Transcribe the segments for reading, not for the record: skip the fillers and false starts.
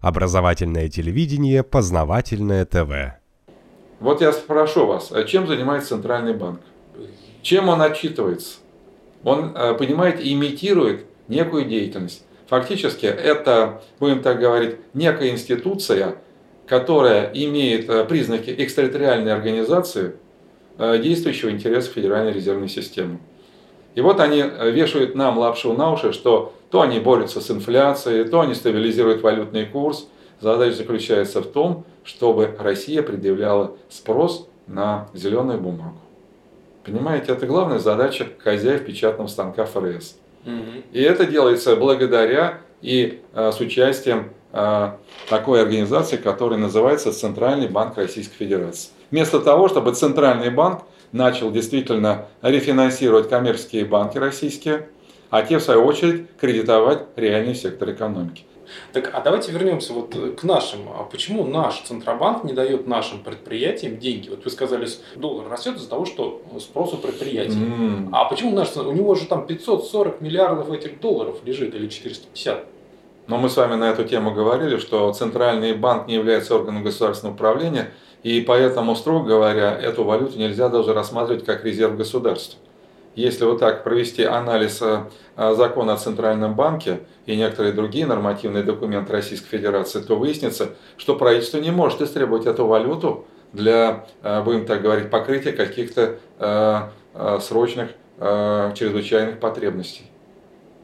Образовательное телевидение, Познавательное ТВ. Вот я спрошу вас, а чем занимается Центральный банк? Чем он отчитывается? Он, понимаете, имитирует некую деятельность. Фактически это, будем так говорить, некая институция, которая имеет признаки экстерриториальной организации, действующего интереса Федеральной резервной системы. И вот они вешают нам лапшу на уши, что то они борются с инфляцией, то они стабилизируют валютный курс. Задача заключается в том, чтобы Россия предъявляла спрос на зеленую бумагу. Понимаете, это главная задача хозяев печатного станка ФРС. И это делается благодаря и с участием такой организации, которая называется Центральный банк Российской Федерации. Вместо того, чтобы Центральный банк начал действительно рефинансировать коммерческие банки российские, а те, в свою очередь, кредитовать реальный сектор экономики. Так, а давайте вернемся вот к нашим. А почему наш Центробанк не дает нашим предприятиям деньги? Вот вы сказали, доллар растет из-за того, что спрос у предприятий. А почему наш? У него же там 540 миллиардов этих долларов лежит или 450? Но мы с вами на эту тему говорили, что Центральный банк не является органом государственного управления, и поэтому, строго говоря, эту валюту нельзя даже рассматривать как резерв государства. Если вот так провести анализ закона о Центральном банке и некоторые другие нормативные документы Российской Федерации, то выяснится, что правительство не может истребовать эту валюту для, будем так говорить, покрытия каких-то срочных, чрезвычайных потребностей.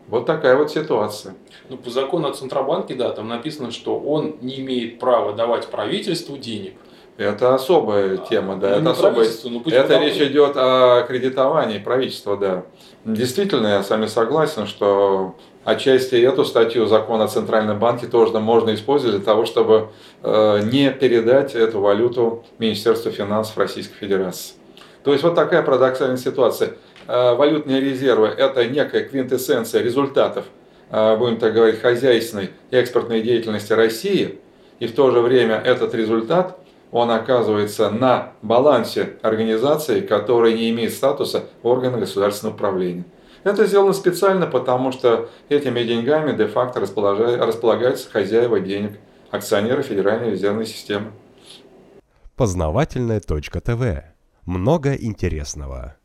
Вот такая вот ситуация. Ну, по закону о Центробанке, да, там написано, что он не имеет права давать правительству денег. Это особая тема, да. Ну, это особая... это речь идет о кредитовании правительства, да. Действительно, я с вами согласен, что отчасти эту статью закона о Центральном банке тоже можно использовать для того, чтобы не передать эту валюту Министерству финансов Российской Федерации. То есть вот такая парадоксальная ситуация. Валютные резервы – это некая квинтэссенция результатов, будем так говорить, хозяйственной и экспортной деятельности России. И в то же время этот результат, он оказывается на балансе организации, которая не имеет статуса органа государственного управления. Это сделано специально, потому что этими деньгами де-факто располагаются хозяева денег, акционеры Федеральной резервной системы. Познавательное.тв. Много интересного.